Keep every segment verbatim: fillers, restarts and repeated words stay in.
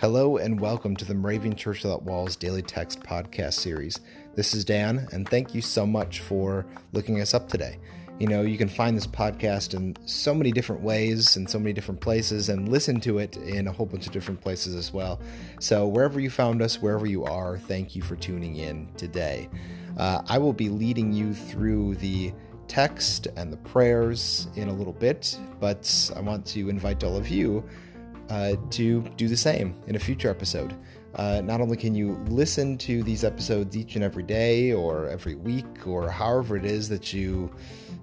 Hello and welcome to the Moravian Church Without Walls Daily Text podcast series. This is Dan, and thank you so much for looking us up today. You know, you can find this podcast in so many different ways and so many different places and listen to it in a whole bunch of different places as well. So wherever you found us, wherever you are, thank you for tuning in today. Uh, I will be leading you through the text and the prayers in a little bit, but I want to invite all of you uh, to do the same in a future episode. Uh, not only can you listen to these episodes each and every day or every week or however it is that you,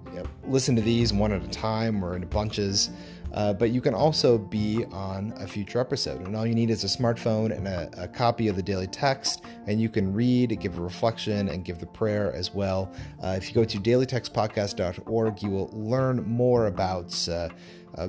you know, listen to these one at a time or in bunches, uh, but you can also be on a future episode. And all you need is a smartphone and a, a copy of the daily text, and you can read, give a reflection, and give the prayer as well. Uh, if you go to daily text podcast dot org, you will learn more about uh, uh,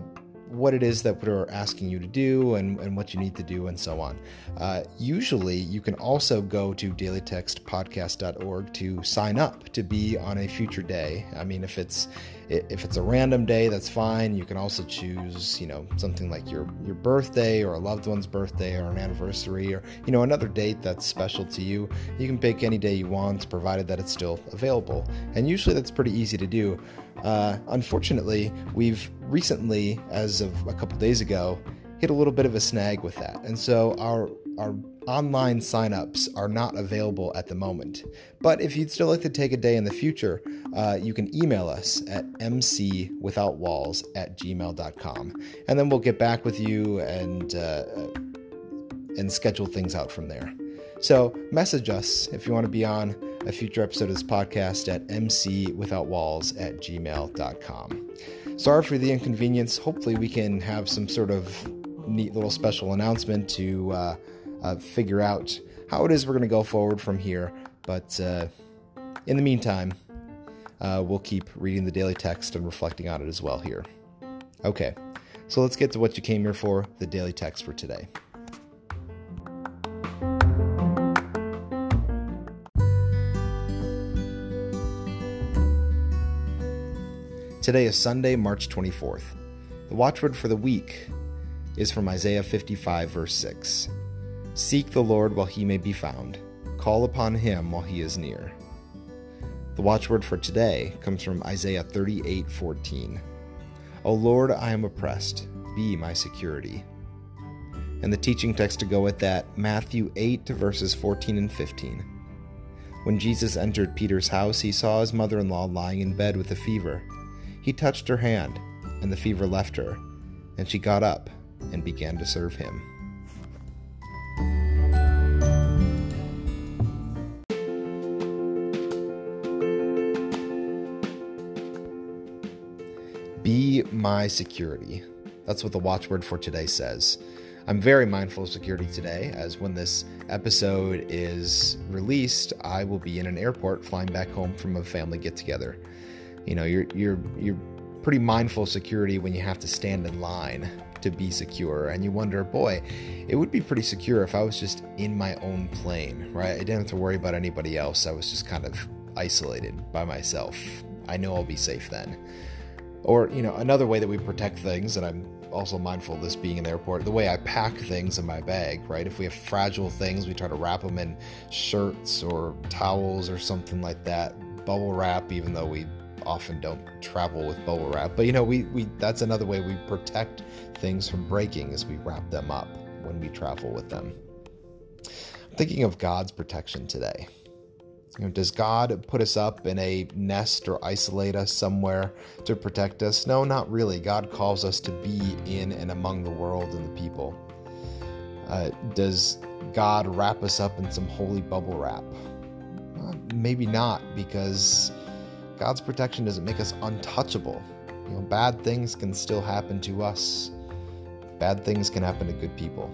what it is that we're asking you to do and, and what you need to do and so on. Uh, usually you can also go to daily text podcast dot org to sign up to be on a future day. I mean, if it's if it's a random day, that's fine. You can also choose, you know, something like your, your birthday or a loved one's birthday or an anniversary or, you know, another date that's special to you. You can pick any day you want, provided that it's still available. And usually that's pretty easy to do. Uh, unfortunately, we've recently, as of a couple days ago, hit a little bit of a snag with that. And so our our online signups are not available at the moment. But if you'd still like to take a day in the future, uh, you can email us at m c without walls at gmail dot com. And then we'll get back with you and uh, and schedule things out from there. So message us if you want to be on a future episode of this podcast at m c without walls at gmail dot com. Sorry for the inconvenience. Hopefully we can have some sort of neat little special announcement to uh, uh, figure out how it is we're going to go forward from here. But uh, in the meantime, uh, we'll keep reading the daily text and reflecting on it as well here. Okay, so let's get to what you came here for, the daily text for today. Today is Sunday, March twenty-fourth. The watchword for the week is from Isaiah fifty-five, verse six. Seek the Lord while he may be found. Call upon him while he is near. The watchword for today comes from Isaiah thirty-eight, fourteen. O Lord, I am oppressed. Be my security. And the teaching text to go with that, Matthew eight, verses fourteen and fifteen. When Jesus entered Peter's house, he saw his mother-in-law lying in bed with a fever. He touched her hand, and the fever left her, and she got up and began to serve him. Be my security. That's what the watchword for today says. I'm very mindful of security today, as when this episode is released, I will be in an airport flying back home from a family get-together. You know, you're you're you're pretty mindful of security when you have to stand in line to be secure, and you wonder, boy, it would be pretty secure if I was just in my own plane, right? I didn't have to worry about anybody else. I was just kind of isolated by myself. I know I'll be safe then. Or, you know, another way that we protect things, and I'm also mindful of this being in the airport, the way I pack things in my bag, right? If we have fragile things, we try to wrap them in shirts or towels or something like that, bubble wrap, even though we often don't travel with bubble wrap, but you know, we, we that's another way we protect things from breaking is we wrap them up when we travel with them. I'm thinking of God's protection today. You know, does God put us up in a nest or isolate us somewhere to protect us? No, not really. God calls us to be in and among the world and the people. Uh, does God wrap us up in some holy bubble wrap? Uh, maybe not, because God's protection doesn't make us untouchable. You know, bad things can still happen to us. Bad things can happen to good people.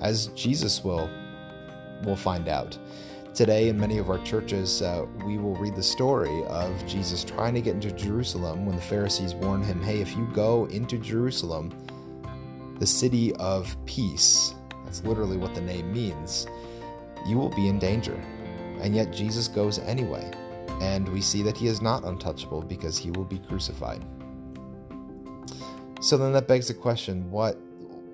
As Jesus will, we'll find out. Today in many of our churches, uh, we will read the story of Jesus trying to get into Jerusalem when the Pharisees warn him, hey, if you go into Jerusalem, the city of peace, that's literally what the name means, you will be in danger. And yet Jesus goes anyway. and we see that he is not untouchable because he will be crucified. So then that begs the question, what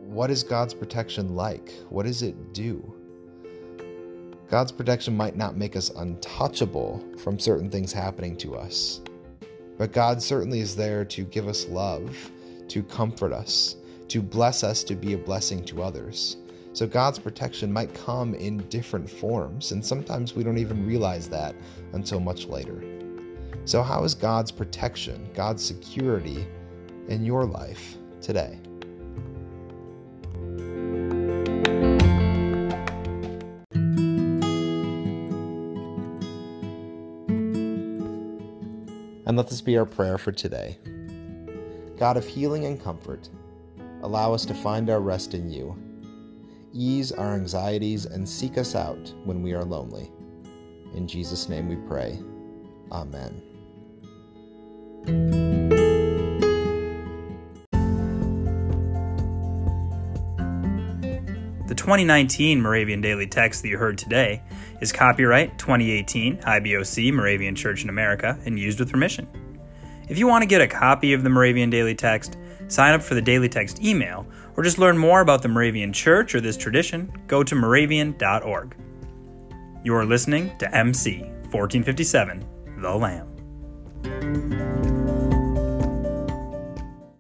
what is God's protection like? What does it do? God's protection might not make us untouchable from certain things happening to us, but God certainly is there to give us love, to comfort us, to bless us, to be a blessing to others. So God's protection might come in different forms, and sometimes we don't even realize that until much later. So how is God's protection, God's security in your life today? And let this be our prayer for today. God of healing and comfort, allow us to find our rest in you. Ease our anxieties and seek us out when we are lonely. In Jesus' name we pray. Amen. The twenty nineteen Moravian Daily Text that you heard today is copyright twenty eighteen I B O C Moravian Church in America and used with permission. If you want to get a copy of the Moravian Daily Text, sign up for the Daily Text email, or just learn more about the Moravian Church or this tradition, go to moravian dot org. You are listening to M C fourteen fifty-seven, The Lamb.